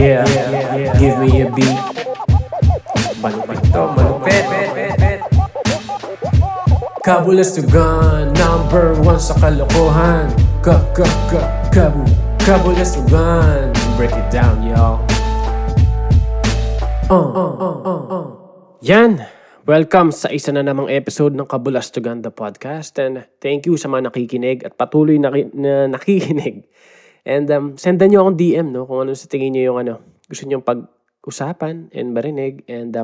Yeah, give me a beat. Malupit to, malupit. Kabulastugan, number one sa kalokohan. Kabulastugan. Break it down, y'all. Yan, welcome sa isa na namang episode ng Kabulastugan the Podcast. And thank you sa mga nakikinig at patuloy na nakikinig. And sendan nyo akong DM, no? Kung ano sa tingin nyo yung ano, gusto nyo pag-usapan and marinig. And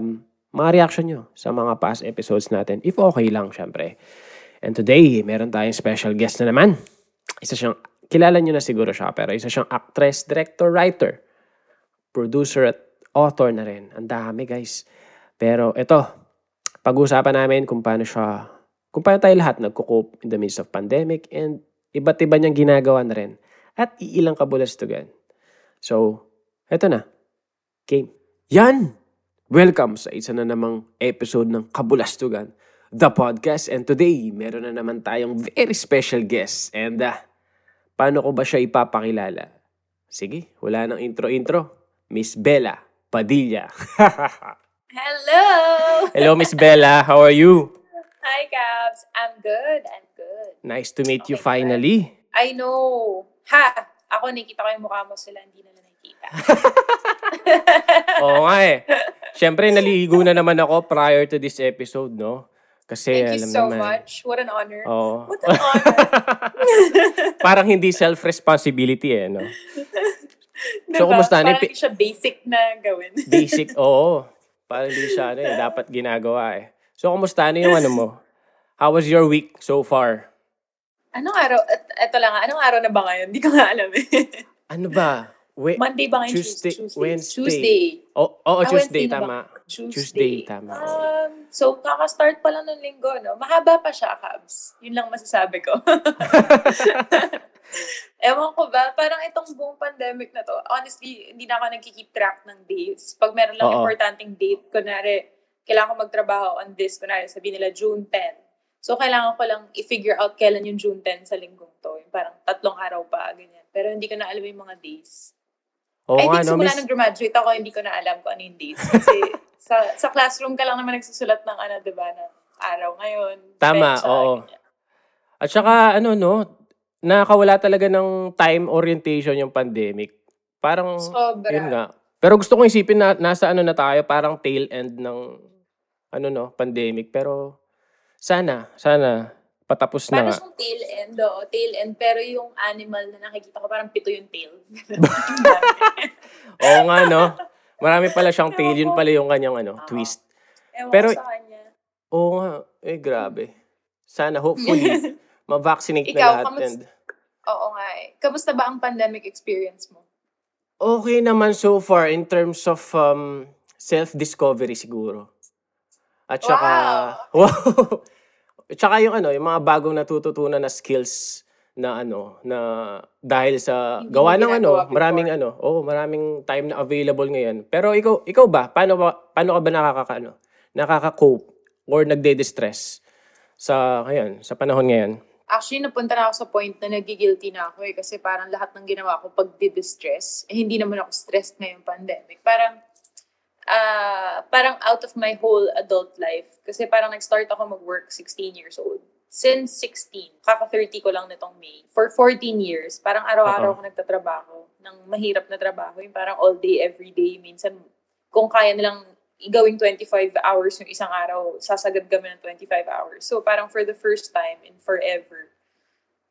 mga reaction nyo sa mga past episodes natin. If okay lang, syempre. And today, meron tayong special guest na naman. Isa siyang, kilala nyo na siguro siya, pero isa siyang actress, director, writer, producer at author na rin. Ang dami, guys. Pero ito, pag-uusapan namin kung paano siya, kung paano tayo lahat nagko-cope in the midst of pandemic and iba't iba niyang ginagawa na rin. At iilang kabulastugan. So, eto na. Game. Yan! Welcome sa isa na namang episode ng Kabulastugan, the podcast. And today, meron na naman tayong very special guest. And paano ko ba siya ipapakilala? Sige, wala nang intro-intro. Miss Bella Padilla. Hello! Hello, Miss Bella. How are you? Hi, Gabs. I'm good. Nice to meet you finally. Good. I know. Ha! Ako, nakikita ko yung mukha mo, sila hindi na nakikita. Oo nga eh. Siyempre, naligo na naman ako prior to this episode, no? Kasi, Thank you so much. What an honor. Oh. What an honor. Parang hindi self-responsibility eh, no? Diba? So, kumusta na? Parang hindi siya basic na gawin. Basic, oo. Parang hindi siya ano, eh, dapat ginagawa eh. So, kumusta na yung ano mo? How was your week so far? Anong araw? Ito lang nga. Anong araw na ba ngayon? Hindi ko nga alam eh. Ano ba? Monday ba ngayon? Tuesday. Oo, Tuesday. Tama. Tuesday. So, kakastart pa lang ng linggo, no? Mahaba pa siya, Kabs. Yun lang masasabi ko. Ewan ko ba? Parang itong buong pandemic na to, honestly, hindi na ako nagki-keep track ng dates. Pag meron lang importanteng date, kunwari, kailangan ko magtrabaho on this. Kunwari, sabi nila June 10. So, kailangan ko lang i-figure out kailan yung June 10 sa linggong to. Yung parang 3 araw pa, ganyan. Pero hindi ko na alam yung mga days. Oh, I think simula nang graduate ako, hindi ko na alam kung ano yung days. Kasi sa classroom ka lang naman nagsusulat ng ano, diba, ng araw ngayon. Tama, bencha, oo. Ganyan. At saka, ano, no, nakawala talaga ng time orientation yung pandemic. Parang, sobra. Yun nga. Pero gusto kong isipin na nasa ano na tayo, parang tail end ng, ano, no, pandemic. Pero, Sana. Patapos na. Parang siyang tail end. Pero yung animal na nakikita ko, parang 7 yung tail. Oo nga, no? Marami pala siyang tail. Yun pala yung kanyang twist. Ewan pero, sa kanya. Oo nga. Eh, grabe. Sana, hopefully, ma-vaccinate na lahat. Oo nga eh. Kamusta ba ang pandemic experience mo? Okay naman so far in terms of self-discovery siguro. At saka, wow. At saka yung yung mga bagong natututunan na skills na na dahil sa hindi gawa ng maraming maraming time na available ngayon. Pero ikaw ba? Paano ka ba nakaka-cope or nagde-distress sa panahon ngayon? Actually, napunta na ako sa point na nagigilty na ako eh, kasi parang lahat ng ginawa ko pag distress, hindi naman ako stressed na yung pandemic. Parang out of my whole adult life. Kasi parang nag-start ako mag-work 16 years old. Since 16, kaka-30 ko lang nitong May. For 14 years, parang araw-araw ako nagtatrabaho ng mahirap na trabaho. Yung parang all day, every day. Minsan, kung kaya nilang igawing 25 hours yung isang araw, sasagad kami ng 25 hours. So parang for the first time in forever,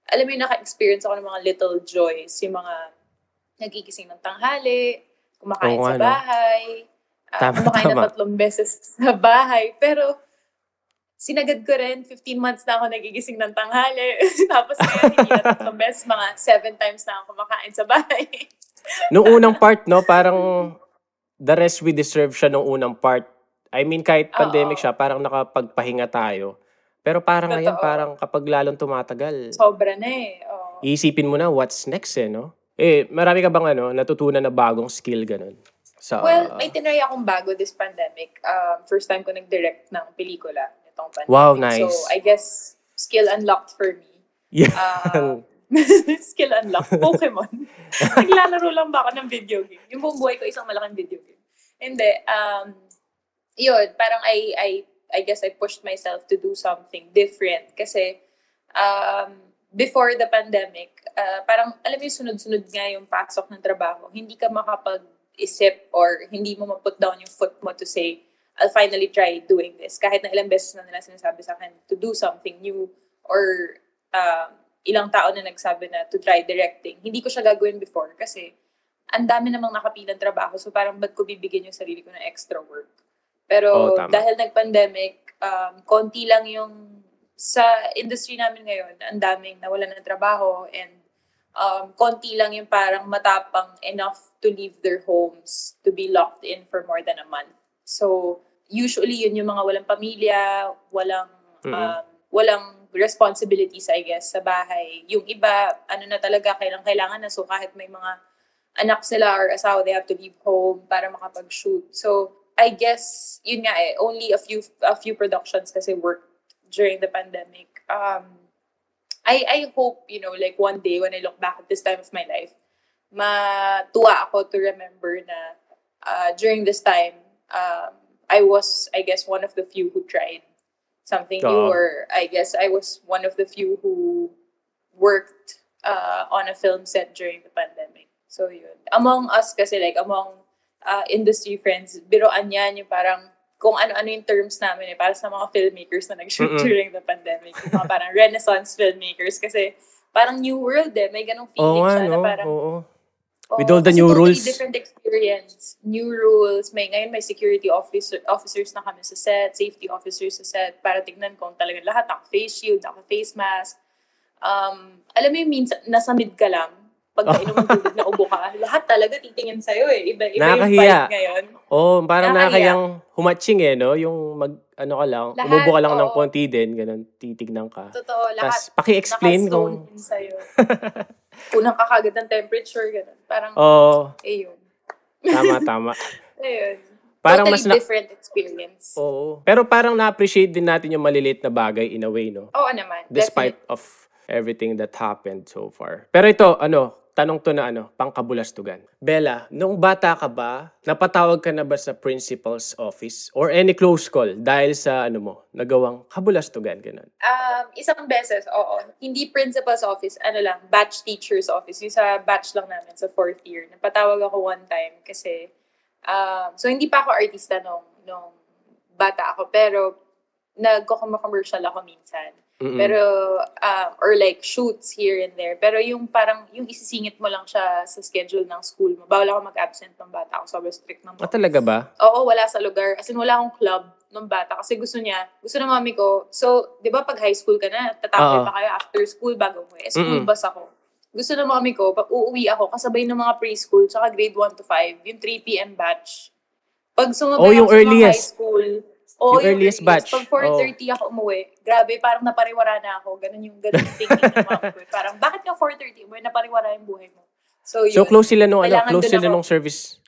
alam mo yung naka-experience ako ng mga little joys. Yung mga nagkikising ng tanghali, kumakain sa bahay. Kumakain na 3 beses sa bahay. Pero, sinagad ko rin, 15 months na ako nagigising ng tanghali. Tapos ngayon, hindi na 3 beses, mga 7 times na ako kumakain sa bahay. Nung unang part, no, parang the rest we deserve siya nung unang part. I mean, kahit pandemic siya, parang nakapagpahinga tayo. Pero parang totoo. Ngayon, parang kapag lalong tumatagal. Sobra na eh. Oo. Iisipin mo na what's next eh, no? Eh, marami ka bang natutunan na bagong skill, ganun? Well, may tinry akong bago this pandemic. First time ko nag-direct ng pelikula nitong pandemic. Wow, nice. So, I guess, skill unlocked for me. Yeah. Skill unlock. Pokemon. Naglalaro lang ba ako ng video game? Yung buong buhay ko, isang malaking video game. Hindi. Yun, parang I guess I pushed myself to do something different. Kasi, before the pandemic, parang, alam mo, sunod-sunod nga yung pasok ng trabaho. Hindi ka makapag-isip or hindi mo ma-put down yung foot mo to say, I'll finally try doing this. Kahit na ilang beses na nila sinasabi sa akin to do something new or ilang tao na nagsabi na to try directing. Hindi ko siya gagawin before kasi ang dami namang nakapilang trabaho. So parang ba't ko bibigyan yung sarili ko ng extra work? Pero dahil nag-pandemic, konti lang yung sa industry namin ngayon, ang daming nawalan ng trabaho and konti lang yung parang matapang enough to leave their homes to be locked in for more than a month. So, usually yun yung mga walang pamilya, walang responsibilities, I guess, sa bahay. Yung iba, ano na talaga, kailangan na. So, kahit may mga anak sila or asawa, they have to leave home para makapag-shoot. So, I guess, yun nga eh, only a few productions kasi worked during the pandemic. I hope, you know, like one day when I look back at this time of my life, matuwa ako to remember na during this time, I was, I guess, one of the few who tried something new, or I guess I was one of the few who worked on a film set during the pandemic. So, yun. Among us kasi, like, among industry friends, biroan yan yung parang kung ano-ano yung terms namin eh, para sa mga filmmakers na nag-shoot during the pandemic. Yung mga parang renaissance filmmakers kasi parang new world eh. May ganong feeling siya na parang... With all the new rules. Different experience. New rules. Ngayon may security officers na kami sa set, safety officers sa set, para tignan kung talagang lahat, ang face shield, ang face mask. Alam mo yung minsan, nasa mid ka lang, pagka inumang tubig na ubo ka, lahat talaga titingin sa'yo eh. Iba nakahiya. Yung vibe ngayon. Parang nakakayang humatching eh, no? Yung lahat, umubo ka lang ng konti din, ganun, titignan ka. Totoo, lahat. Tapos paki-explain kung... Nakazone din sa'yo. Unang kakagad ng temperature, gano'n. Parang, yun. Tama. Ayun. Parang totally different experience. Oo. Pero parang na-appreciate din natin yung maliliit na bagay in a way, no? Oo naman. Despite of everything that happened so far. Pero ito, tanong to na pangkabulastugan. Bella, nung bata ka ba, napatawag ka na ba sa principal's office or any close call dahil sa, nagawang kabulastugan, gano'n? Isang beses, oo. Hindi principal's office, batch teacher's office. Yung sa batch lang namin, sa fourth year. Napatawag ako one time kasi, so hindi pa ako artista nung bata ako, pero nagko-commercial ako minsan. Mm-mm. Pero, or like shoots here and there. Pero yung parang, yung isisingit mo lang siya sa schedule ng school mo. Bawal ako mag-absent ng bata ako. Sobrang strict ng bata. Talaga ba? Oo, wala sa lugar. As in, wala akong club ng bata. Kasi gusto ng mami ko. So, di ba pag high school ka na, tatapay pa kayo after school bago mo. School bus ako. Gusto ng mami ko, pag uuwi ako, kasabay ng mga preschool, tsaka grade 1 to 5, yung 3 p.m. batch. Pag sumabay ako sa high school... yung earliest batch. Pag 4:30 ako umuwi, grabe, parang napariwara na ako. Ganun yung thinking ng mga ko. Parang, bakit ka 4:30 umuwi? Napariwara yung buhay mo. So, yun, so close sila nung, nung service.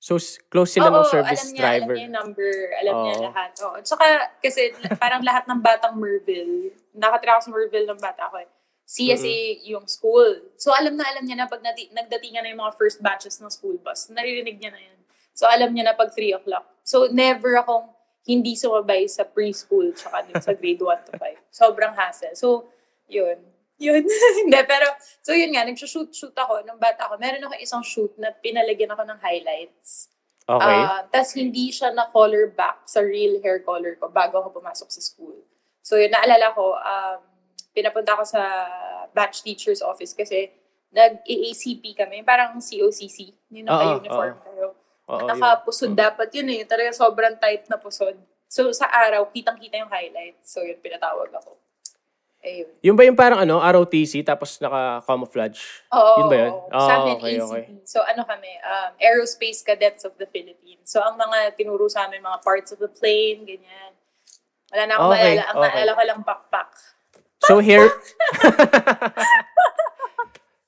So, close sila nung service driver. Alam niya yung number. Alam niya lahat. At saka, kasi parang lahat ng batang Merville. Nakatira ako sa Merville ng bata ko. CSA yung school. So, alam niya na pag nagdatingan na yung mga first batches ng school bus. Naririnig niya na yun. So, alam niya na pag 3 o'clock. So, never akong hindi sumabay sa preschool tsaka sa grade 1 to 5. Sobrang hassle. So, yun. Hindi, pero, so yun nga, nag-shoot ako nung bata ako. Meron ako isang shoot na pinalagyan ako ng highlights. Okay. Tapos hindi siya na-color back sa real hair color ko bago ako pumasok sa school. So yun, naalala ko, pinapunta ako sa batch teacher's office kasi nag-AACP kami. Parang COCC. Yun naka-uniform kayo. Nakapusod dapat yun eh. Talaga sobrang tight na pusod. So sa araw, kitang-kita yung highlights. So yun, pinatawag ako. Ayun. Yun ba yung parang ROTC tapos naka-camouflage? Yun ba yun? Sa amin ACP. So kami, Aerospace Cadets of the Philippines. So ang mga tinuro sa amin, mga parts of the plane, ganyan. Wala na akong maalala. Ang naalala ko lang pakpak. So here...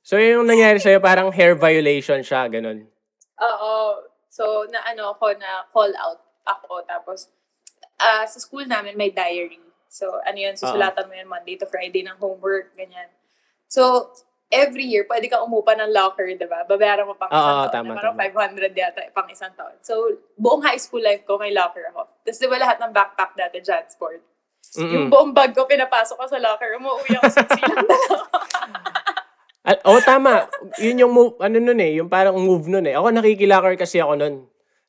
So yung nangyari sa'yo, parang hair violation siya, ganun. Oo. So, call out ako. Tapos, sa school namin, may diary. So, susulatan mo yun Monday to Friday ng homework, ganyan. So, every year, pwede ka umupa ng locker, diba? Babayaran mo pang isang taon. Parang 500 yata, pang isang taon. So, buong high school life ko, may locker ako. Tapos, diba lahat ng backpack dati, JanSport? Yung buong bag ko, pinapasok ko sa locker, umuwi ako sa silang dalawa. Oo, tama. Yun yung move, ano nun eh, yung parang move nun eh. Ako, nakikilocker kasi ako nun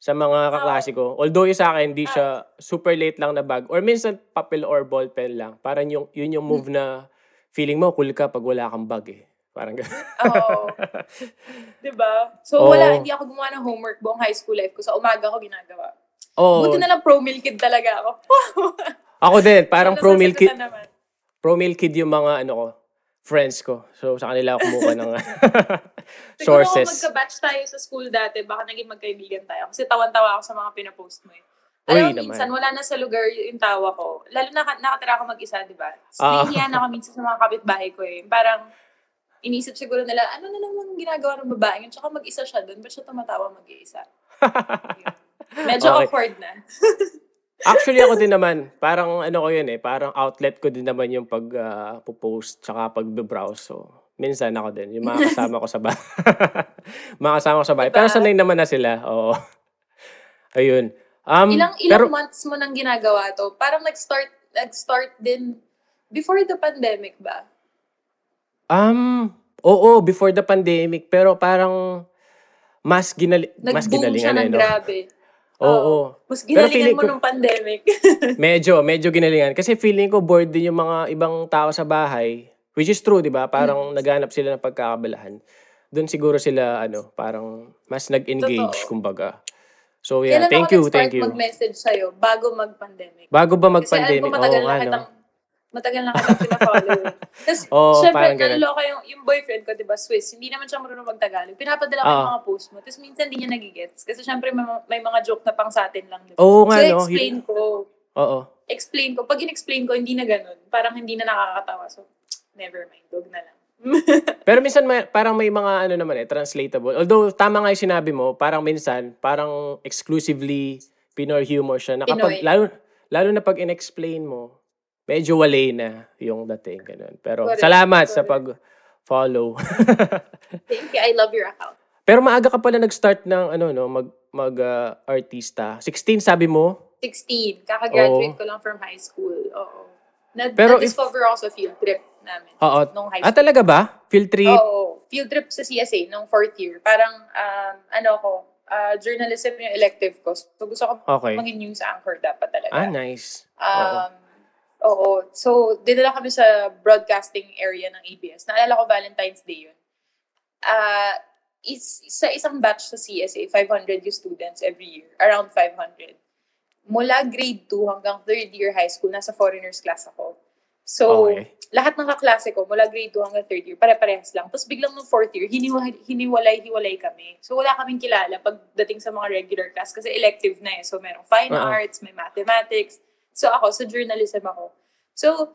sa mga kaklase ko. Although yung sa akin, hindi siya super late lang na bag. Or minsan, papel or ball pen lang. Parang yung, yun yung move na feeling mo, cool ka pag wala kang bag eh. Parang gano'n. Oo. Diba? So, wala. Hindi ako gumawa ng homework buong high school life ko. Sa umaga ko ginagawa. Oh. Buti na lang pro-meal kid talaga ako. Ako din. Parang pro-meal kid. Pro-meal kid yung mga ano ko. Friends ko. So, sa kanila ako kumuha ng sources. Siguro kung magka-batch tayo sa school dati, baka naging magkaibigan tayo. Kasi tawan-tawa ako sa mga pinapost mo eh. Alam mo, minsan wala na sa lugar yung tawa ko. Lalo na nakatira ako mag-isa, diba? Nahihiyan ako minsan sa mga kapitbahay ko eh. Parang inisip siguro nila, ano na naman ginagawa ng babae yun? Tsaka mag-isa siya doon, ba't siya tumatawa mag-isa? Medyo okay. Awkward na. Actually, ako din naman. Parang ano ko yun eh. Parang outlet ko din naman yung pag-post tsaka pag-browse. So, minsan ako din. Yung mga kasama ko sa bahay. Pero sanay naman na sila. Oo. Ayun. Ilang months mo nang ginagawa to? Parang nag-start din before the pandemic ba? Oo, before the pandemic. Pero parang mas ginalingan. Nag-boom siya ng grabe. Oo. Mas ginalingan mo nung pandemic. medyo ginalingan. Kasi feeling ko bored din yung mga ibang tao sa bahay. Which is true, di ba? Parang naghanap sila ng pagkakabalahan. Doon siguro sila, parang mas nag-engage, totoo. Kumbaga. So, yeah. Kailan ako mag-message sa'yo bago mag-pandemic? Bago ba mag-pandemic? Kasi matagal na kitang pinafollow. Tapos, syempre, naloloka yung boyfriend ko, diba, Swiss, hindi naman siya marunong mag-Tagalog. Pinapadala ko yung mga post mo. Tapos, minsan, hindi niya nagigets. Kasi, syempre, may mga joke na pang sa atin lang. Diba? Explain ko. Oo. Explain ko. Pag in-explain ko, hindi na ganun. Parang hindi na nakakatawa. So, never mind. Dog na lang. Pero minsan, parang may mga, translatable. Although, tama nga yung sinabi mo, parang minsan, parang exclusively Pinoy humor siya. Lalo na pag in-explain mo, medyo wale na yung dating. Ganun. Pero salamat sa pag-follow. Thank you. I love your account. Pero maaga ka pala nag-start ng artista. 16 sabi mo? 16. Kakagraduate ko lang from high school. Oo. Na-discover ako sa field trip namin. Oo. Nung high school. Talaga ba? Field trip? Oo. Field trip sa CSA nung 4th year. Parang journalism yung elective ko. So gusto ko maging news anchor dapat talaga. Ah, nice. Oo. So, dinala kami sa broadcasting area ng ABS. Naalala ko Valentine's Day yun. Sa isang batch sa CSA, 500 yung students every year. Around 500. Mula grade 2 hanggang third year high school, nasa foreigners class ako. So, lahat ng kaklase ko, mula grade 2 hanggang third year, pare-parehas lang. Tapos biglang nung fourth year, hiniwalay-hiwalay kami. So, wala kaming kilala pagdating sa mga regular class kasi elective na eh. So, merong fine arts, may mathematics. So ako, sa journalism ako. So,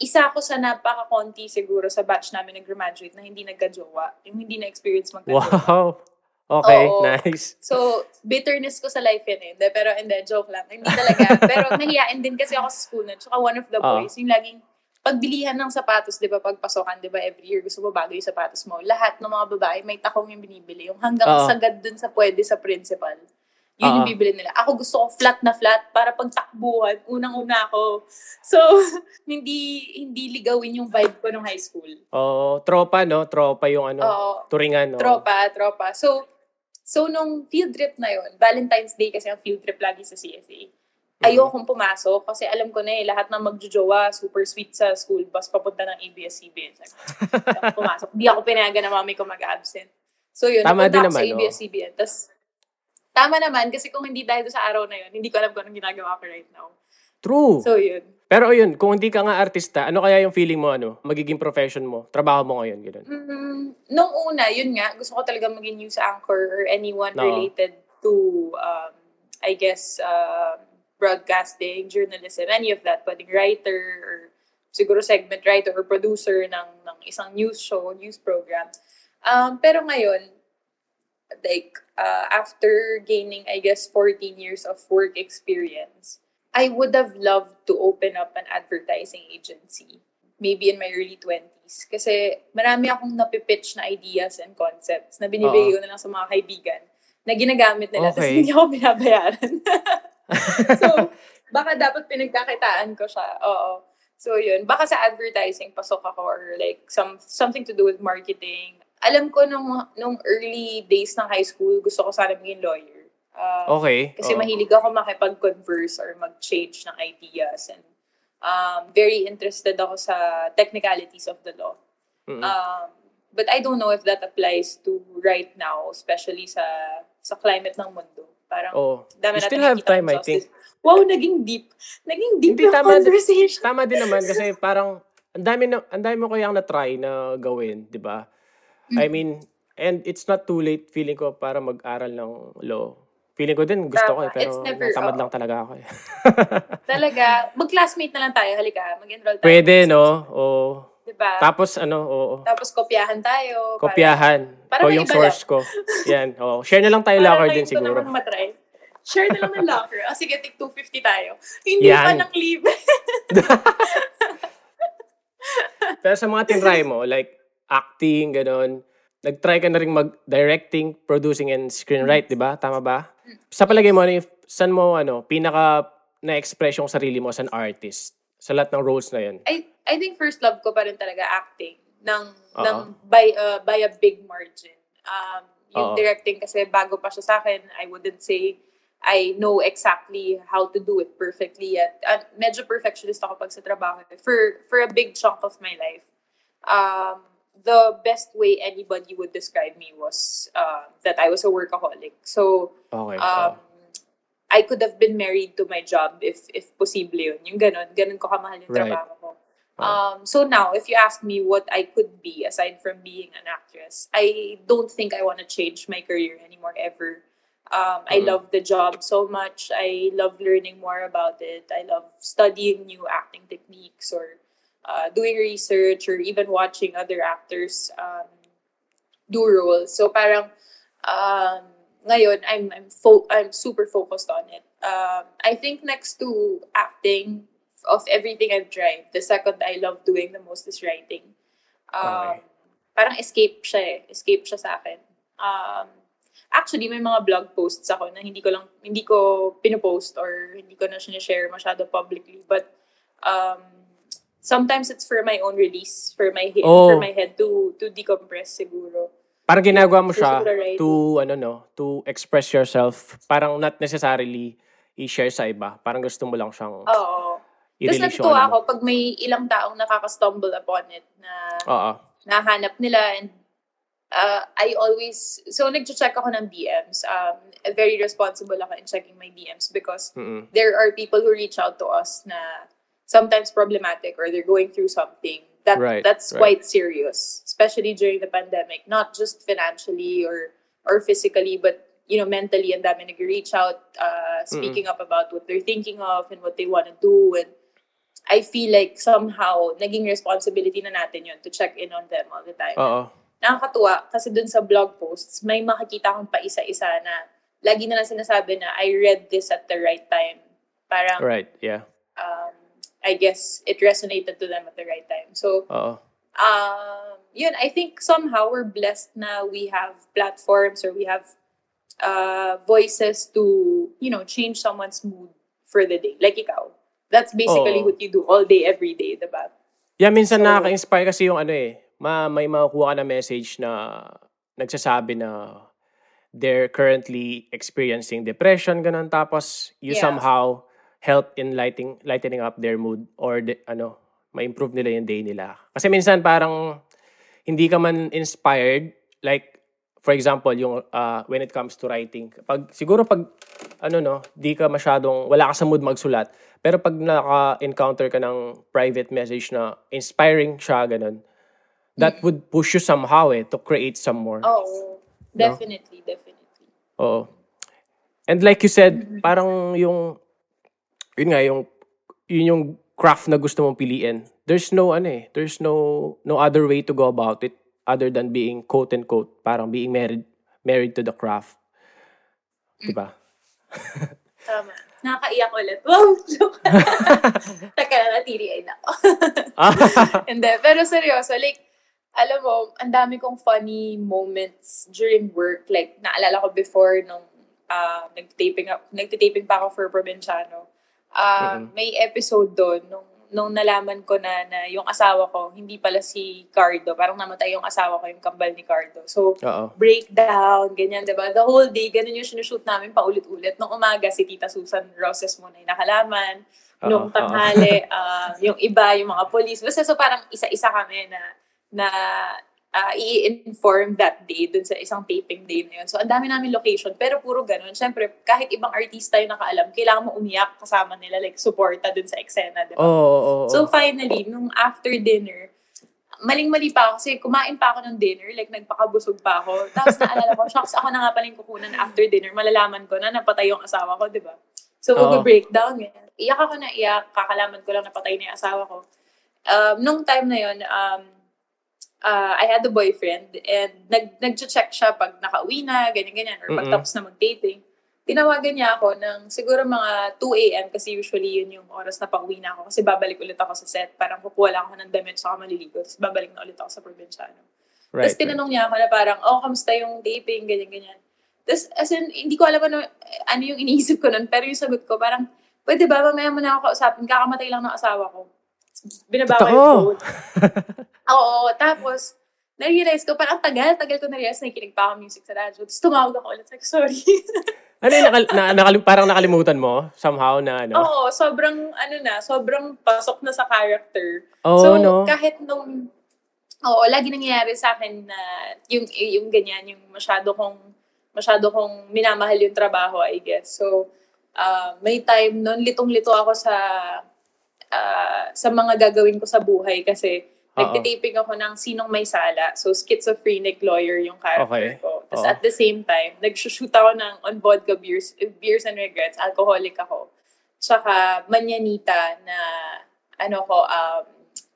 isa ako sa napaka-konti siguro sa batch namin na graduate na hindi nagka-jowa. Yung hindi na-experience magka-jowa. Wow! Okay, nice. So, bitterness ko sa life yun eh. Pero hindi, joke lang. Hindi talaga. Pero nahiyain din kasi ako sa school nun. Tsaka one of the boys, yung laging pagbilihan ng sapatos, di ba? Pagpasokan, di ba? Every year gusto mo bago yung sapatos mo. Lahat ng mga babae, may takong yung binibili. Yung hanggang sagad dun sa pwede sa principal. Yun yung bibili nila. Ako gusto ko flat na flat para pagtakbuhan. Unang-una ako. So, hindi ligawin yung vibe ko nung high school. Tropa, no? Tropa yung turingan, no? Tropa. So nung field trip na yun, Valentine's Day kasi ang field trip lagi sa CSA. Ayokong pumasok kasi alam ko na eh, lahat ng magjojowa, super sweet sa school bus papunta ng ABS-CBN. Ayokong pumasok. Di ako pinayaga na mami ko mag-absent. So yun, napunta sa ABS-CBN. Tapos, tama naman, kasi kung hindi dahil sa araw na yun, hindi ko alam kung anong ginagawa ko right now. True. So, yun. Pero yun, kung hindi ka nga artista, ano kaya yung feeling mo, magiging profession mo? Trabaho mo ngayon, gano'n? Nung una, yun nga, gusto ko talaga maging news anchor or anyone related to, broadcasting, journalism, any of that. Pwedeng writer or siguro segment writer or producer ng isang news show, news program. Pero ngayon, after gaining, I guess, 14 years of work experience, I would have loved to open up an advertising agency. maybe in my early 20s. Kasi marami akong napipitch na ideas and concepts na binibigay ko na lang sa mga kaibigan na ginagamit nila. Okay. Tapos hindi ako binabayaran. So, baka dapat pinagkakitaan ko siya. Oo. So, yun. Baka sa advertising, pasok ako or like something to do with marketing. Alam ko nung early days ng high school, gusto ko sana maging lawyer. Kasi mahilig ako makipag-converse or mag-change ng ideas and very interested ako sa technicalities of the law. Mm-hmm. But I don't know if that applies to right now, especially sa climate ng mundo. Parang dami natin. You still have time, I think. Wow, naging deep. Naging deep yung conversation. Tama din naman kasi parang ang dami mo kayang na-try na gawin, di ba? Mm-hmm. I mean, and it's not too late, feeling ko, para mag-aral ng law. Feeling ko din, gusto ko pero tamad lang talaga ako. Talaga, mag-classmate na lang tayo, halika, mag-enroll tayo. Pwede, no? Oo. Diba? Tapos, Tapos, kopyahan tayo. Kopyahan. Para yung source lang ko. Yan, oo. Share na lang tayo locker din siguro. Para kayo ito naman matry. Share na lang ng locker. O sige, take 250 tayo. Hindi yan. Pa nang libre. Pero sa mga tinry mo, like acting, gano'n, nag-try ka na rin mag-directing, producing, and screenwrite, di ba? Tama ba? Sa palagay mo, saan mo pinaka na-express yung sarili mo as an artist? Sa lahat ng roles na yun? I think first love ko pa rin talaga acting by a big margin. Yung directing kasi bago pa siya sa akin, I wouldn't say I know exactly how to do it perfectly yet. Medyo perfectionist ako pag sa trabaho. For a big chunk of my life. The best way anybody would describe me was that I was a workaholic. So, I could have been married to my job if possible yun. Yung ganun ko kamahal yung trabaho ko. So now, if you ask me what I could be aside from being an actress, I don't think I want to change my career anymore ever. I love the job so much. I love learning more about it. I love studying new acting techniques or doing research or even watching other actors do roles. So parang ngayon I'm super focused on it. I think next to acting, of everything I've tried, the second I love doing the most is writing. Parang escape siya sa akin. Actually may mga blog posts ako na hindi ko pinopost or hindi ko na sinishare masyado publicly, but sometimes it's for my own release, for my head to decompress siguro. Parang ginagawa mo siya to express yourself. Parang not necessarily i-share sa iba. Parang gusto mo lang siyang i-release. Tapos natutuwa ako pag may ilang taong nakaka-stumble upon it na nahanap nila. And I always... So nag-check ako ng DMs. Very responsible ako in checking my DMs because there are people who reach out to us na sometimes problematic or they're going through something that's quite serious, especially during the pandemic, not just financially or physically, but mentally. And dami nag-reach out speaking up about what they're thinking of and what they want to do, and I feel like somehow naging responsibility na natin yun to check in on them all the time. Nakakatuwa kasi dun sa blog posts may makikita akong pa isa-isa na lagi na lang sinasabi na I read this at the right time, parang I guess it resonated to them at the right time. So, I think somehow we're blessed na we have platforms or we have voices to, change someone's mood for the day. Like ikaw. That's basically what you do all day, every day, diba? Yeah, minsan so, nakaka-inspire kasi yung may makukuha ka na message na nagsasabi na they're currently experiencing depression, ganun. Tapos, you somehow help in lightening up their mood or ma-improve nila yung day nila. Kasi minsan parang hindi ka man inspired, like for example yung when it comes to writing, di ka masyadong wala ka sa mood magsulat, pero pag naka-encounter ka ng private message na inspiring siya, ganun, that would push you somehow to create some more. Definitely. And like you said, parang yung craft na gusto mong piliin. There's no other way to go about it other than being quote and quote, parang being married to the craft. Diba? Tama. nakakaiyak ulit. Wow! Taka na, natiriin ako. Hindi, pero seryoso, like, alam mo, ang dami kong funny moments during work. Like, naalala ko before nung nagtitaping pa ako for Provinciano. May episode doon nung nalaman ko na yung asawa ko, hindi pala si Cardo. Parang namatay yung asawa ko, yung kambal ni Cardo. So, breakdown, ganyan, diba? The whole day, ganun yung sinushoot namin paulit-ulit. Nung umaga, si Tita Susan Roses muna yung nakalaman. Nung tanghali, yung iba, yung mga police. Basta so parang isa-isa kami na i-inform that day dun sa isang taping day na yun. So, ang dami namin location. Pero puro ganun. Siyempre, kahit ibang artista yung nakaalam, kailangan mo umiyak kasama nila, like, supporta dun sa eksena, diba? Oh. So, finally, nung after dinner, maling-mali pa ako kasi kumain pa ako ng dinner, like, nagpakabusog pa ako. Tapos naalala ko, shocks, ako na nga pala yung kukunan after dinner. Malalaman ko na napatay yung asawa ko, diba? So, mag-breakdown. Iyak ako na iyak. Kakalaman ko lang napatay na yung asawa ko. Nung time na yun, I had a boyfriend and nag-check siya pag nakauwi na, ganyan-ganyan, or pagtapos na mag-dating. Tinawagan niya ako ng siguro mga 2 a.m. kasi usually yun yung oras na pauwi na ako kasi babalik ulit ako sa set. Parang kukuha lang ako ng damit saka maliligo tapos babalik na ulit ako sa Provinciano. Right, tapos tinanong niya ako na parang, kamusta yung dating, ganyan-ganyan. Tapos as in, hindi ko alam ano yung iniisip ko nun pero yung sagot ko parang, pwede ba mamaya mo na ako kausapin, kakamatay lang ng asawa ko. Binababa ko yung phone. Oo, tapos, na-realize ko, parang tagal ko na-realize, nakikinig pa ako music sa radio. Tapos tumawag ako ulit, like, sorry. Ano yung, parang nakalimutan mo? Somehow na, ano? Oo, sobrang pasok na sa character. Kahit nung, lagi nangyayari sa akin na, yung ganyan, yung masyado kong minamahal yung trabaho, I guess. So, may time noon, litong-lito ako sa mga gagawin ko sa buhay kasi nagtitaping ako ng Sinong May Sala. So, schizophrenic lawyer yung character ko. Tapos at the same time, nag-shoot ako on Vodka Beers and Regrets. Alcoholic ako. Tsaka manyanita na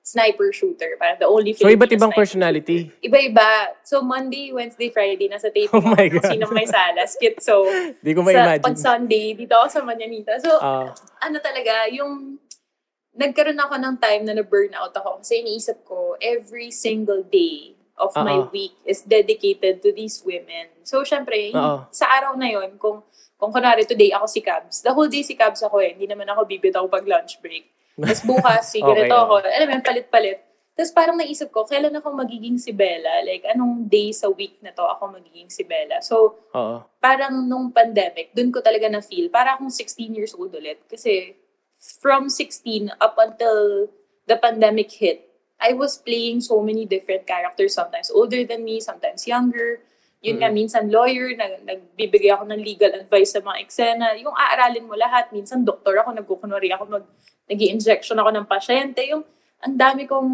sniper shooter. Parang the only Filipino. So, iba't ibang personality? Iba-iba. So, Monday, Wednesday, Friday, nasa taping ako ng Sinong May Sala. Schizo. Hindi ko ma-imagine. Pag Sunday, dito ako sa manyanita. So, talaga, yung nagkaroon ako ng time na na-burnout ako kasi iniisip ko, every single day of my week is dedicated to these women. So, syempre, sa araw na yon kung kunwari today ako si Cabs, the whole day si Cabs ako hindi naman ako bibitaw pag lunch break. Tapos bukas, sigurado ako. Alam mo, palit-palit. Tapos parang naisip ko, kailan ako magiging si Bella? Like, anong day sa week na to ako magiging si Bella? So, parang nung pandemic, dun ko talaga na-feel. Para akong 16 years old ulit. Kasi, from 16 up until the pandemic hit, I was playing so many different characters, sometimes older than me, sometimes younger. Yun nga, minsan lawyer, nagbibigay ako ng legal advice sa mga eksena. Yung aaralin mo lahat, minsan doktor ako, nagkukunwari ako, nag-i-injection ako ng pasyente. Yung ang dami kong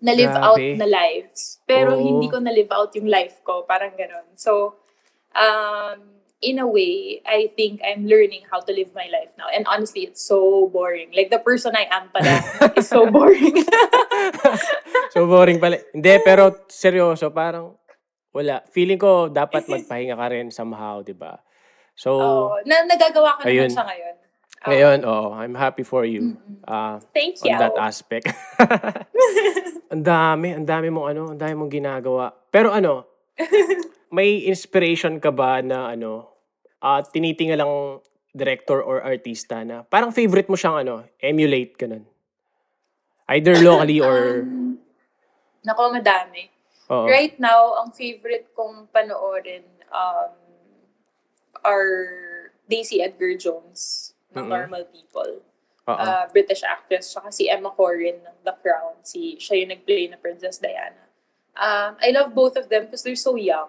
na-live out na lives. Pero hindi ko na-live out yung life ko, parang ganun. So, in a way, I think I'm learning how to live my life now. And honestly, it's so boring. Like, the person I am pala is so boring. So boring pala. Hindi, pero seryoso, parang wala. Feeling ko dapat magpahinga ka rin somehow, di ba? So, nagagawa ka naman siya ngayon. Ngayon, I'm happy for you. Thank you. On that aspect. Ang dami mong ginagawa. Pero may inspiration ka ba na tinitingalang director or artista na parang favorite mo siyang emulate ganun? Either locally or nako, madami. Right now, ang favorite kong panoorin are Daisy Edgar Jones ng Normal People. British actress, saka si Emma Corrin ng The Crown. Siya yung nag-play na Princess Diana. I love both of them because they're so young.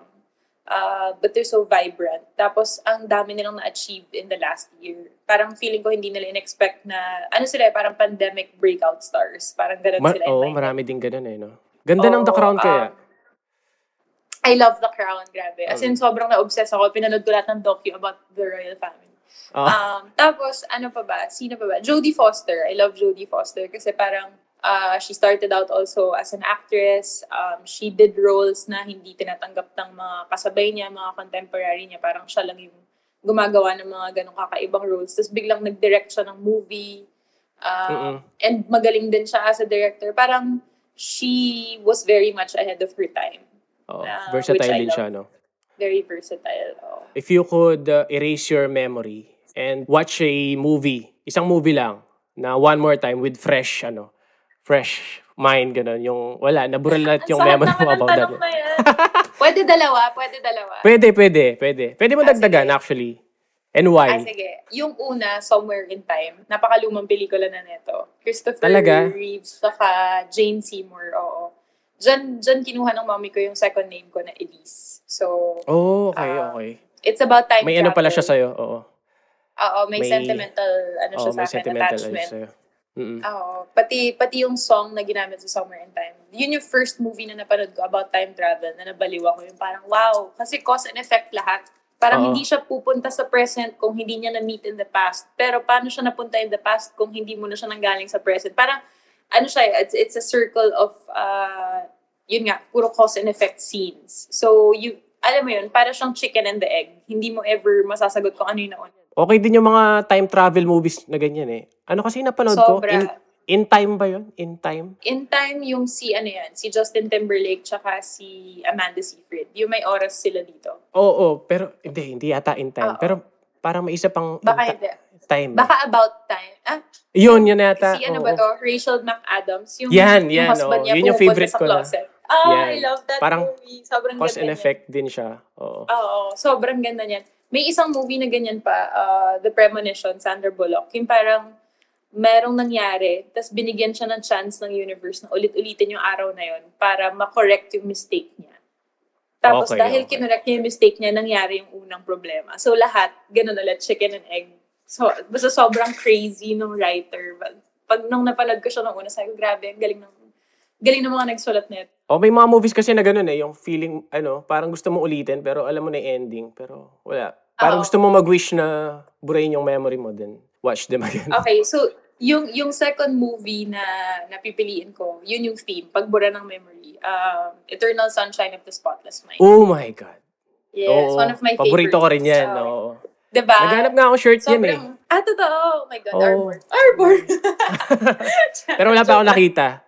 But they're so vibrant. Tapos, ang dami nilang na-achieve in the last year. Parang feeling ko hindi nila in-expect na, parang pandemic breakout stars. Parang ganun sila. Marami din ganun no? Ganda ng The Crown kaya. I love The Crown, grabe. As in, sobrang na-obsess ako. Pinanood ko lahat ng docu about the royal family. Tapos, sino pa ba? Jodie Foster. I love Jodie Foster kasi parang, she started out also as an actress. She did roles na hindi tinatanggap ng mga kasabay niya, mga contemporary niya. Parang siya lang yung gumagawa ng mga ganong kakaibang roles. Tapos biglang nag-direct siya ng movie. And magaling din siya as a director. Parang she was very much ahead of her time. Oh, versatile din siya, no? Very versatile. Oh. If you could erase your memory and watch a movie, isang movie lang, na one more time with fresh, fresh mind, gano'n. Yung, wala, naburalat yung memory mo about that. Pwede dalawa. Pwede. Pwede mo dagdagan, actually. And why? Sige. Yung una, Somewhere in Time. Napakalumang pelikula na neto. Christopher Reeves, saka Jane Seymour, oo. Diyan kinuha ng mommy ko yung second name ko na Elise. So, oh, okay. It's about time travel. May ano pala siya sa'yo, oo. Oo, may sentimental siya sa akin, attachment. Pati yung song na ginamit sa Somewhere in Time. Yun yung first movie na napanood ko about time travel na nabaliwa ko. Yung parang, wow, kasi cause and effect lahat. Parang hindi siya pupunta sa present kung hindi niya na-meet in the past. Pero paano siya napunta in the past kung hindi mo na siya nanggaling sa present? Parang, it's a circle of, puro cause and effect scenes. So, alam mo yun, para siyang chicken and the egg. Hindi mo ever masasagot kung ano yun na on. Okay din yung mga time travel movies na ganyan eh. Ano kasi napanood ko? In Time ba yun? In Time yung si Justin Timberlake tsaka si Amanda Seyfried. Yung may oras sila dito. Oo, pero hindi yata In Time. Pero parang may isa pang Time. Baka About Time. Ah? Yun yata. Si ba to? Rachel McAdams. Yung husband niya yung favorite ko na. I love that movie. Sobrang ganda niya. Cause and effect din siya. Oo, sobrang ganda niyan. May isang movie na ganyan pa, The Premonition, Sandra Bullock. Yung parang merong nangyari, tapos binigyan siya ng chance ng universe na ulit-ulitin yung araw na yun para ma-correct yung mistake niya. Tapos kinorrect niya yung mistake niya, nangyari yung unang problema. So lahat, ganun ulit, chicken and egg. So, basta sobrang crazy nung writer. But pag nung napalag ko siya nung una, sabi ko, grabe, ang galing ng mga nagsulat na ito. May mga movies kasi na ganun eh, yung feeling, parang gusto mo ulitin, pero alam mo na ending, pero wala. Parang gusto mo mag-wish na burahin yung memory mo din. Watch them again. Okay, so, yung second movie na napipiliin ko, yun yung theme, pagbura ng memory. Eternal Sunshine of the Spotless Mind. Oh my God. Yes, one of my favorites. Paborito ko rin yan, Diba? Naghanap nga ako shirt niyan totoo. Oh my God, Arbor. Pero wala pa ako nakita.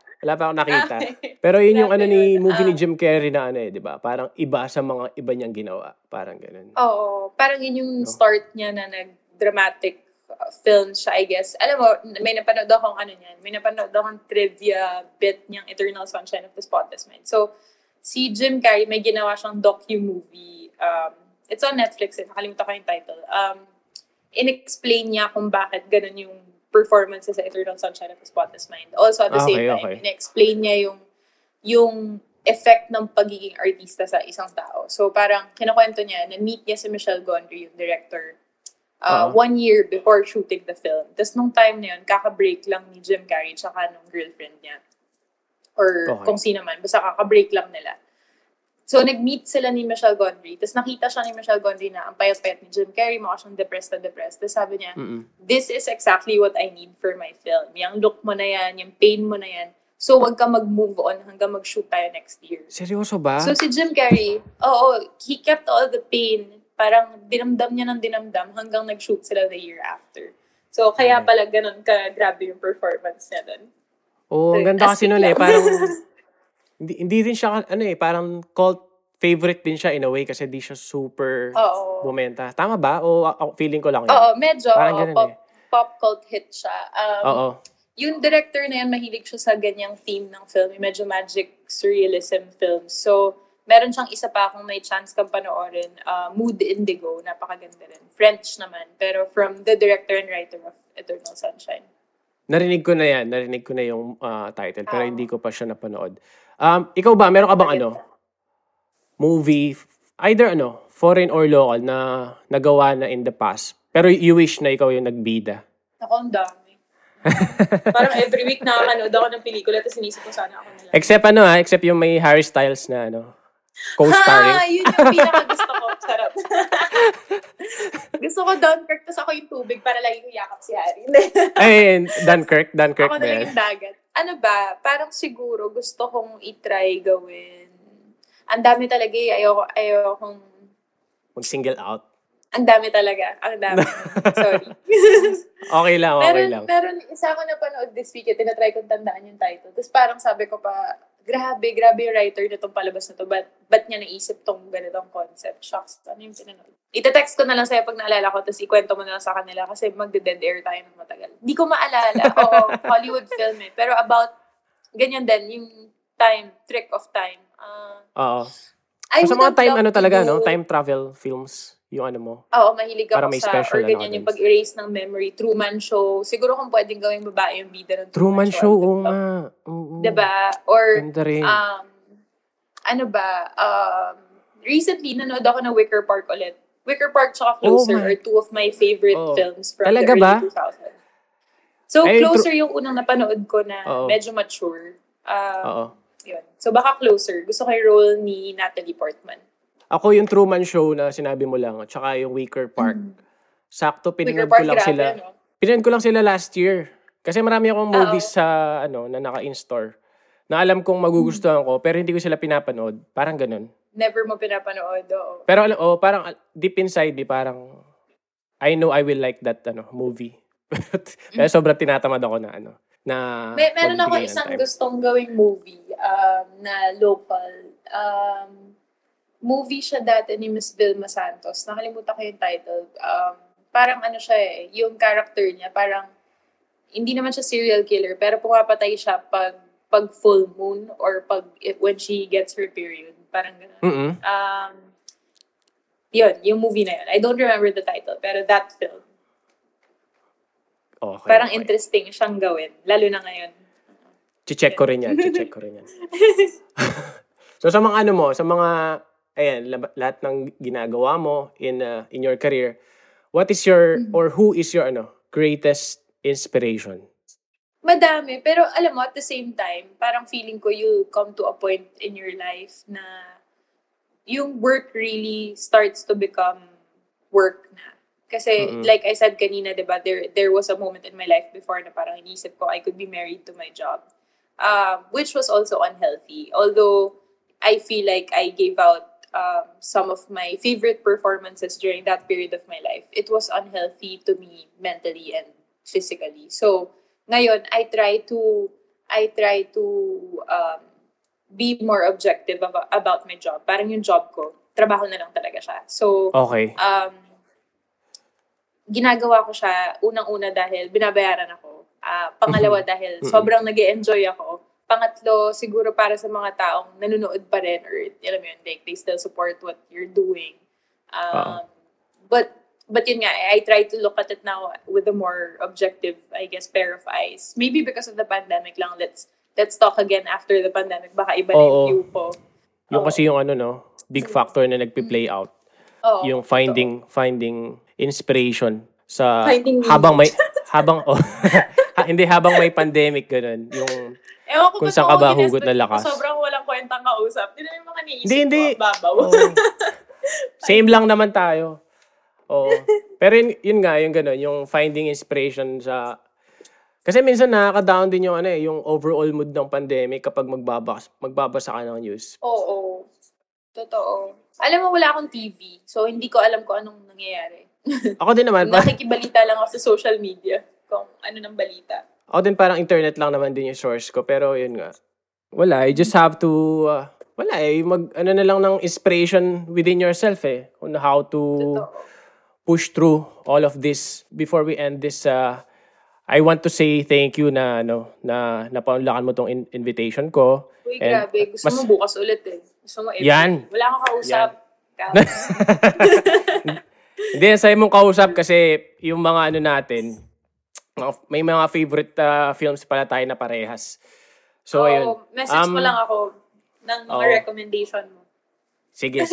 Pero yun yung movie ni Jim Carrey na diba? Parang iba sa mga iba niyang ginawa. Parang ganun. Oo. Parang yun yung start niya na nag-dramatic film siya, I guess. Alam mo, may napanood akong trivia bit niyang Eternal Sunshine of the Spotless Mind. So, si Jim Carrey may ginawa siyang docu-movie. It's on Netflix. Nakalimutan ko yung title. In-explain niya kung bakit ganun yung performances sa Eternal Sunshine of the Spotless Mind. Also, at the same time, in-explain niya yung effect ng pagiging artista sa isang tao. So, parang kinukwento niya, na-meet niya si Michel Gondry, yung director, 1 year before shooting the film. Tapos, nung time na yun, kaka-break lang ni Jim Carrey tsaka nung girlfriend niya. Or kung sino man. Basta kaka-break lang nila. So, nag-meet sila ni Michel Gondry. Tapos, nakita siya ni Michel Gondry na ang payat-payat ni Jim Carrey. Maka siyang depressed. Tapos, sabi niya, this is exactly what I need for my film. Yung look mo na yan, yung pain mo na yan. So, wag ka mag-move on hanggang mag-shoot tayo next year. Seryoso ba? So, si Jim Carrey, he kept all the pain. Parang dinamdam niya ng dinamdam hanggang nag-shoot sila the year after. So, kaya pala ganun ka-grabe yung performance niya doon. Oo, ang ganda kasi nun Parang... Hindi din siya, parang cult favorite din siya in a way kasi di siya super bumenta. Tama ba? O feeling ko lang yun? Oo, medyo. Parang ganun pop cult hit siya. Yung director na yan, mahilig siya sa ganyang theme ng film. Medyo magic surrealism film. So, meron siyang isa pa kung may chance kang panoorin. Mood Indigo, napakaganda rin. French naman, pero from the director and writer of Eternal Sunshine. Narinig ko na yung title, pero hindi ko pa siya napanood. Ikaw ba, meron ka bang movie, either foreign or local, na nagawa na in the past, pero you wish na ikaw yung nagbida? Ako, ang dami. Parang every week nakakanood ako ng pelikula, tapos inisip ko sana ako na lang. Except yung may Harry Styles na co-starring. Yun yung pinakagusto ko. Charot. Gusto ko Dunkirk, tapos ako yung tubig para lagi ko yakap si Harry. Ayun, Dunkirk. Ako na lang yung dagat. Ano ba? Parang siguro gusto kong i-try gawin. Ang dami talaga eh. Ayokong mag-single out. Ang dami talaga. Ang dami. Sorry. Okay lang, okay lang. Meron isa ko napanood this week, tinatry kong tandaan yung title. Tapos parang sabi ko pa, grabe yung writer na itong palabas na ito. Ba't niya naisip tong ganitong concept? Shocks. Ano yung pinanood? Itatext ko na lang sa'yo pag naalala ko, tapos ikwento mo na lang sa kanila kasi magde-dead air tayo ng matagal. Hindi ko maalala. Oo, Hollywood film eh. Pero about, ganyan din, yung time, trick of time. Oo. Sa mga time, ano talaga, no? Time travel films. Yung ano mo. Oo, mahilig ako sa or ganyan yung pag-erase ng memory. Truman Show. Siguro kung pwedeng gawing babae yung bida ng Truman Show. Oo nga. Diba? Or, recently, nanood ako ng Wicker Park ulit. Wicker Park tsaka Closer are two of my favorite films from talaga the early 2000s. So, Closer yung unang napanood ko na medyo mature. Yun. So, baka Closer. Gusto ko yung role ni Natalie Portman. Ako yung Truman Show na sinabi mo lang, tsaka yung Wicker Park. Sakto, pinanood ko lang sila. No? Pinanood ko lang sila last year. Kasi marami akong movies sa, na naka-in-store. Na alam kong magugustuhan ko, pero hindi ko sila pinapanood. Parang ganun. Never mo pinapanood, oo. Pero parang deep inside, parang, I know I will like that movie. Pero sobrang tinatamad ako na meron ako isang gustong gawing movie na local. Movie siya dati ni Miss Vilma Santos. Nakalimutan ko yung title. Parang siya eh, yung character niya. Parang, hindi naman siya serial killer, pero pumapatay siya pag full moon or when she gets her period. Parang gano'n. Mm-hmm. Yun, yung movie na yun. I don't remember the title, pero that film. Okay, parang interesting siyang gawin. Lalo na ngayon. Check ko rin yan. So sa mga ayan, lahat ng ginagawa mo in your career. What is your, or who is your, greatest inspiration? Madami. Pero alam mo, at the same time, parang feeling ko you come to a point in your life na yung work really starts to become work na. Kasi, like I said kanina, diba, there was a moment in my life before na parang inisip ko, I could be married to my job. Which was also unhealthy. Although, I feel like I gave out some of my favorite performances during that period of my life. It was unhealthy to me mentally and physically. So, ngayon, I try to be more objective about my job. Parang yung job ko, trabaho na lang talaga siya. So, ginagawa ko siya unang-una dahil binabayaran ako. Pangalawa dahil sobrang nag-e-enjoy ako. Pangatlo, siguro para sa mga taong nanonood pa rin or alam mo yun, like they still support what you're doing. But yun nga, I try to look at it now with a more objective, I guess, pair of eyes. Maybe because of the pandemic lang. Let's talk again after the pandemic. Baka iba na yung view po. Yung kasi yung big factor na nagpi-play out. Yung finding inspiration sa habang may pandemic ganun. Yung kung saan ka ba hugot na lakas. Sobrang walang kwentang kausap. Hindi na yung mga niisip ko ang babaw. Same lang naman tayo. Pero yun nga, yung gano'n, yung finding inspiration sa... Kasi minsan nakaka-down din yung, yung overall mood ng pandemic kapag magbabasa ka ng news. Oo. Totoo. Alam mo, wala akong TV. So, hindi ko alam kung anong nangyayari. Ako din naman. Nakikibalita lang ako sa social media kung ano ng balita. Ako din parang internet lang naman din yung source ko. Pero yun nga. Wala. You just have to... na lang ng inspiration within yourself eh. On how to push through all of this. Before we end this, I want to say thank you na napaunlakan mo tong invitation ko. Uy, grabe. Gusto mo bukas ulit eh. Gusto mo yan. Wala akong kausap. Hindi, sa'yo mong kausap kasi yung mga natin... May mga favorite films pala tayo na parehas. So, ayun. Message mo lang ako ng mga recommendation mo. Sige.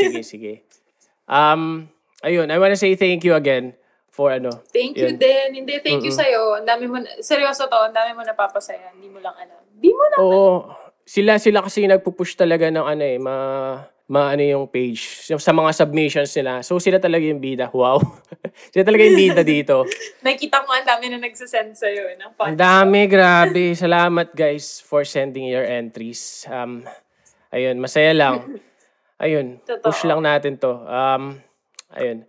Ayun, I wanna say thank you again for Thank you din. Hindi, thank you sa'yo. Ang dami mo, seryoso to, ang dami mo napapasaya. Hindi mo lang alam. Hindi mo lang alam. Sila kasi nagpupush talaga ng yung page sa mga submissions nila. So, sila talaga yung bida. Wow. Sila talaga yung bida dito. Nakita ko ang dami na nagsasend sa'yo. Ang dami, grabe. Salamat, guys, for sending your entries. Ayun, masaya lang. Ayun, push lang natin to. Ayun.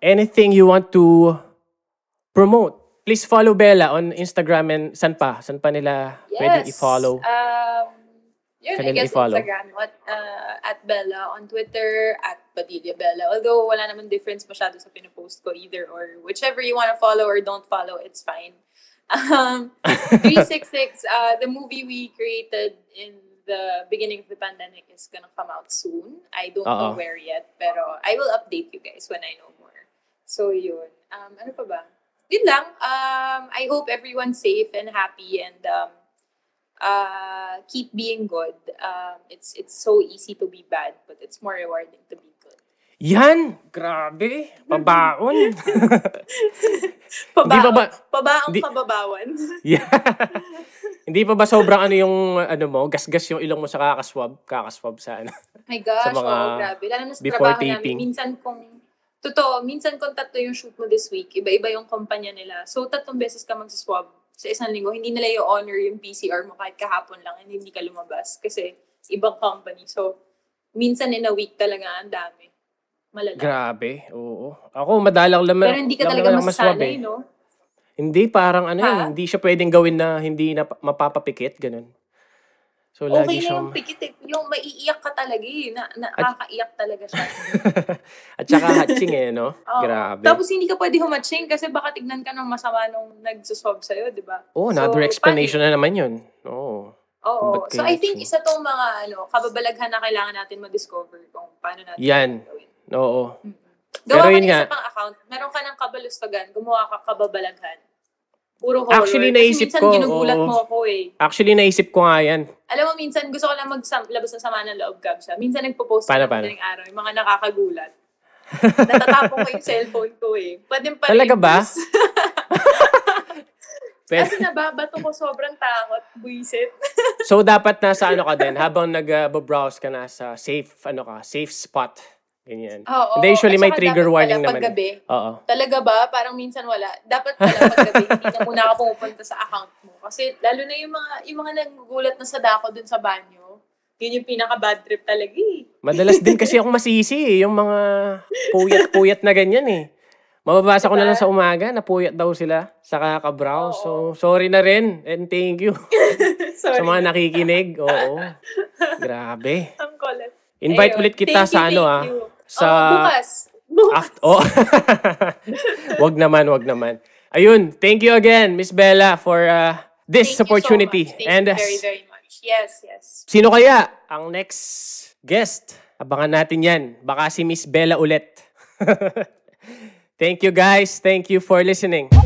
anything you want to promote, please follow Bella on Instagram and saan pa nila pwedeng i-follow? I guess Instagram at Bella, on Twitter at Padilla Bella. Although wala naman difference masyado sa pinapost ko either, or whichever you want to follow or don't follow, it's fine. 366, the movie we created in the beginning of the pandemic is gonna come out soon. I don't know where yet, pero I will update you guys when I know more. So yun. Ano pa ba? Yun lang. I hope everyone's safe and happy, and keep being good. It's so easy to be bad, but it's more rewarding to be good. Yan! Grabe! Pabaon! Pabaon. Yeah. Hindi pa ba sobrang gasgas yung ilong mo sa kakaswab sa ano? My gosh, grabe. Lalo na sa trabaho namin. Minsan kung tatlo yung shoot mo this week, iba-iba yung kumpanya nila. So, 3 beses ka magsaswab sa isang linggo. Hindi nila yung honor yung PCR mo kahit kahapon lang, and hindi ka lumabas kasi ibang company. So, minsan in a week talaga ang dami. Malala. Grabe, oo. Ako, madalang lang. Pero hindi ka talaga masasanay, no? Hindi, parang hindi siya pwedeng gawin na hindi na mapapapikit, ganun. So, lagi siya. Okay na yung pikit, yung maiiyak ka talaga nakakaiyak talaga siya. At saka hatching no? Oh. Grabe. Tapos hindi ka pwede humatching kasi baka tignan ka ng masama nung nagsuswab sa'yo, di ba? Oh, another explanation na naman yun. Oo. Oh. So, I think isa tong mga kababalaghan na kailangan natin ma-discover kung paano natin gawin. Oo. Gawa ka na isa pang account. Meron ka ng Kabulastugan. Gumawa ka kababalaghan. Puro horror. Actually, naisip ko. Ginugulat mo ako Actually, naisip ko nga yan. Alam mo, minsan gusto ko lang maglabas ng sama ng loob, Gab, siya. Minsan nagpo-post ko ng araw. Yung mga nakakagulat. Natatapong ko yung cellphone ko Pwedeng talaga ba? Kasi nababato ko, sobrang takot, buisit. So, dapat nasa ka din. Habang nag-browse ka, nasa safe spot. Ganyan. Hindi, usually may trigger warning naman. Paggabi. Oo. Talaga ba? Parang minsan wala. Dapat pala paggabi, hindi na muna ka pupunta sa account mo. Kasi lalo na yung mga nagugulat na sa dako dun sa banyo, yun yung pinaka-bad trip talaga Madalas din kasi akong masisi yung mga puyat-puyat na ganyan Mababasa ko na lang sa umaga, napuyat daw sila sa kakabrowse. So, sorry na rin and thank you sa mga nakikinig. Oo. Grabe. Ang kulit. Invite ulit kita sa you. Sa bukas. Wag naman. Ayun, thank you again, Miss Bella, for this opportunity. So and you very, very much. Yes. Sino kaya ang next guest? Abangan natin 'yan. Baka si Miss Bella ulit. Thank you guys. Thank you for listening.